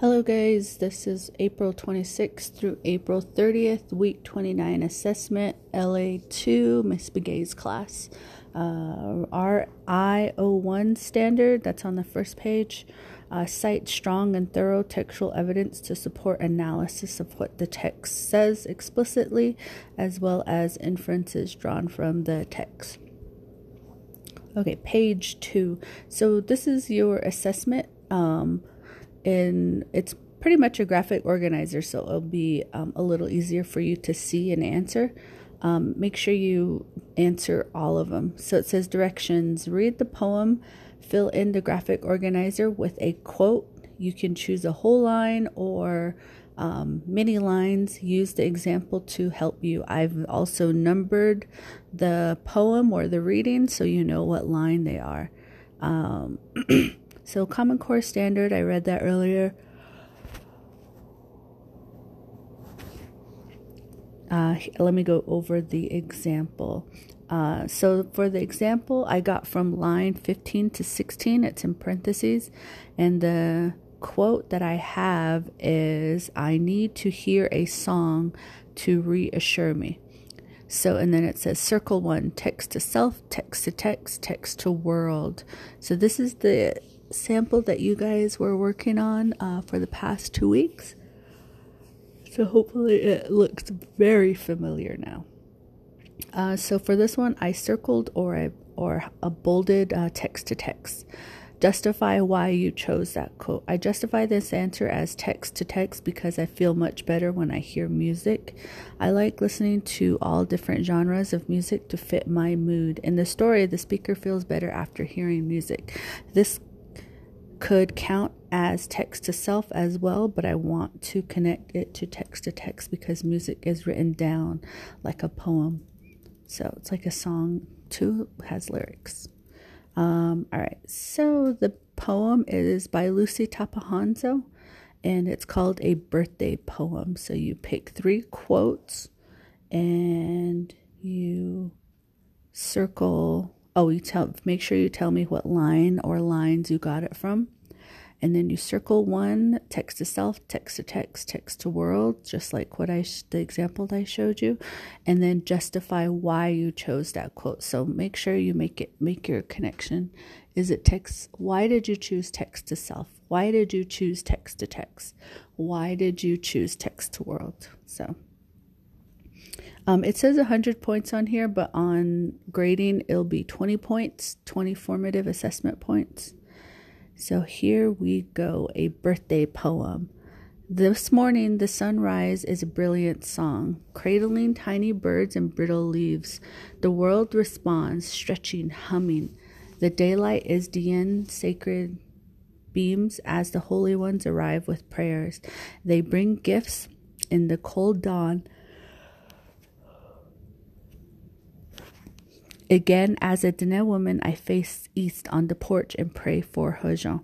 Hello guys, this is April 26th through April 30th, week 29 assessment, LA2, Miss Begay's class, RI01 standard, that's on the first page. Cite strong and thorough textual evidence to support analysis of what the text says explicitly, as well as inferences drawn from the text. Okay, page 2. So this is your assessment. And it's pretty much a graphic organizer, so it'll be a little easier for you to see and answer. Make sure you answer all of them. So it says directions: read the poem, fill in the graphic organizer with a quote. You can choose a whole line or many lines. Use the example to help you. I've also numbered the poem or the reading so you know what line they are. So Common Core Standard, I read that earlier. Let me go over the example. So for the example, I got from line 15 to 16. It's in parentheses. And the quote that I have is, "I need to hear a song to reassure me." So, and then it says circle 1, text to self, text to text, text to world. So this is the sample that you guys were working on for the past 2 weeks. So hopefully it looks very familiar now. So for this one, I circled or bolded text to text. Justify why you chose that quote. I justify this answer as text to text because I feel much better when I hear music. I like listening to all different genres of music to fit my mood. In the story, the speaker feels better after hearing music. This could count as text to self as well, but I want to connect it to text because music is written down like a poem. So it's like a song too, has lyrics. All right, so the poem is by Lucy Tapahonso, and it's called A Birthday Poem. So you pick 3 quotes, and you circle, make sure you tell me what line or lines you got it from. And then you circle 1, text to self, text to text, text to world, just like what the example that I showed you. And then justify why you chose that quote. So make sure you make your connection. Is it text? Why did you choose text to self? Why did you choose text to text? Why did you choose text to world? So it says 100 points on here, but on grading, it'll be 20 points, 20 formative assessment points. So here we go, A Birthday Poem. This morning, the sunrise is a brilliant song, cradling tiny birds and brittle leaves. The world responds, stretching, humming. The daylight is Diane's sacred beams as the holy ones arrive with prayers. They bring gifts in the cold dawn. Again, as a Diné woman, I face east on the porch and pray for Hojon.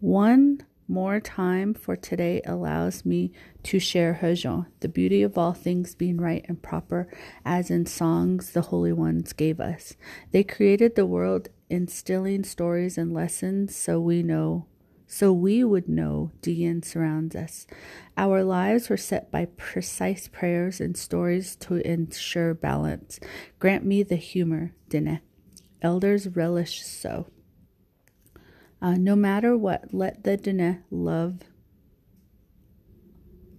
One more time for today allows me to share Hojon, the beauty of all things being right and proper, as in songs the holy ones gave us. They created the world, instilling stories and lessons, so we would know Diyin surrounds us. Our lives were set by precise prayers and stories to ensure balance. Grant me the humor, Diné. Elders relish so. No matter what, let the Diné love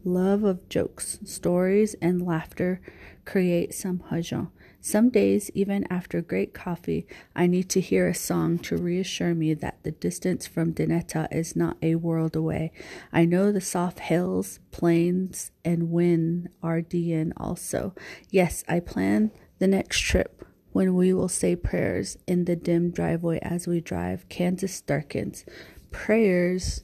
of jokes, stories, and laughter create some Hojon. Some days, even after great coffee, I need to hear a song to reassure me that the distance from Dinétah is not a world away. I know the soft hills, plains, and wind are Diyin also. Yes, I plan the next trip when we will say prayers in the dim driveway as we drive. Kansas darkens. Prayers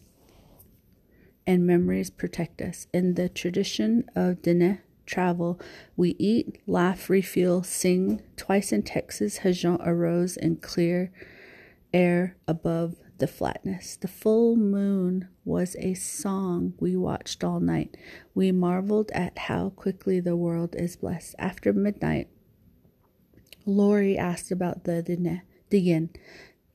and memories protect us. In the tradition of Diné travel, we eat, laugh, refuel, sing. Twice in Texas, Hojon arose in clear air above the flatness. The full moon was a song we watched all night. We marveled at how quickly the world is blessed. After midnight, Lori asked about the Diyin.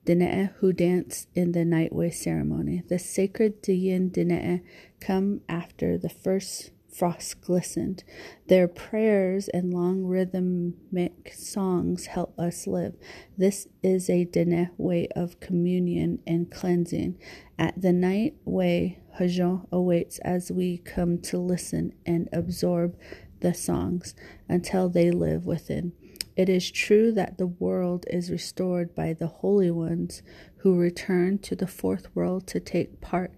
Dinétah who dance in the nightway ceremony. The sacred Diyin Diné'é come after the first frost glistened. Their prayers and long rhythmic songs help us live. This is a Dinétah way of communion and cleansing. At the night way, Hojon awaits as we come to listen and absorb the songs until they live within. It is true that the world is restored by the holy ones who return to the fourth world to take part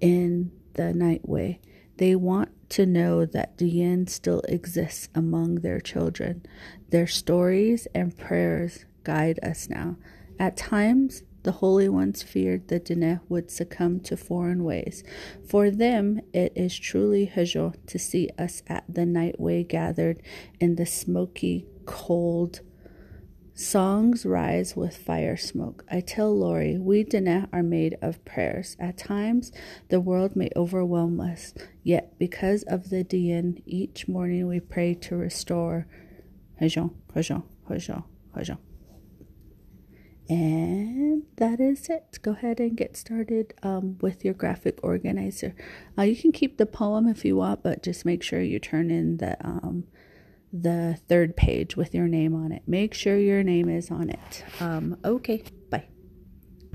in the night way. They want to know that Diane still exists among their children. Their stories and prayers guide us now. At times, the holy ones feared the Dinétah would succumb to foreign ways. For them, it is truly Huzhou to see us at the night way gathered in the smoky cold. Songs rise with fire smoke. I tell Lori, we Dinétah are made of prayers. At times, the world may overwhelm us. Yet, because of the Diyin, each morning we pray to restore. Hojon, Hojon, Hojon, Hojon. And that is it. Go ahead and get started with your graphic organizer. You can keep the poem if you want, but just make sure you turn in the third page with your name on it. Make sure your name is on it. Okay.